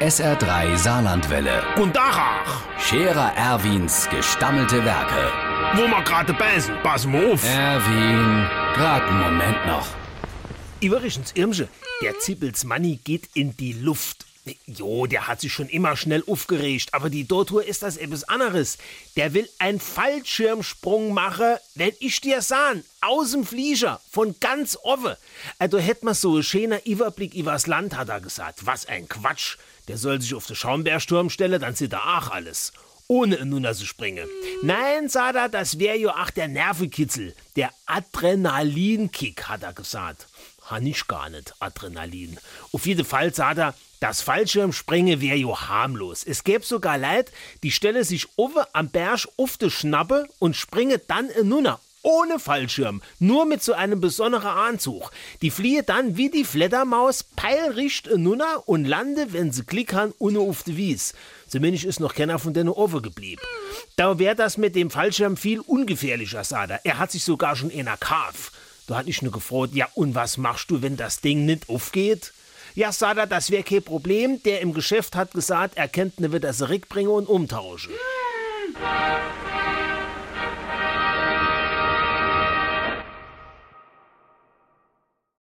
SR3 Saarlandwelle. Gunderach. Scherer Erwins gestammelte Werke. Wo wir gerade beißen, passen wir auf. Erwin, gerade einen Moment noch. Übrigens, Irmsche, der Zippels Manni geht in die Luft. Jo, der hat sich schon immer schnell aufgeregt, aber die Dortur ist das etwas anderes. Der will einen Fallschirmsprung machen, wenn ich dir sahen, aus dem Flieger, von ganz offen. Also hätte man so einen schönen Überblick übers Land, hat er gesagt. Was ein Quatsch. Der soll sich auf den Schaumbergsturm stellen, dann sieht er auch alles. Ohne in Nunna zu springen. Nein, sagt er, das wäre ja auch der Nervenkitzel. Der Adrenalinkick, hat er gesagt. Han ich gar nicht, Adrenalin. Auf jeden Fall, sagt er, das Fallschirmspringen wäre ja harmlos. Es gäbe sogar Leute, die stellen sich oben am Berg auf die Schnappe und springen dann in Nunna. Ohne Fallschirm, nur mit so einem besonderen Anzug. Die fliehen dann wie die Fledermaus peilricht in Nunna und landen, wenn sie klickern, ohne auf die Wies. Zumindest ist noch keiner von denen offen geblieben. Da wäre das mit dem Fallschirm viel ungefährlicher, sagt er. Er hat sich sogar schon einer Kaff. Da hat ich nur gefragt, ja und was machst du, wenn das Ding nicht aufgeht? Ja, sagt er, das wäre kein Problem. Der im Geschäft hat gesagt, er kennt ne, wird das zurückbringen und umtauschen.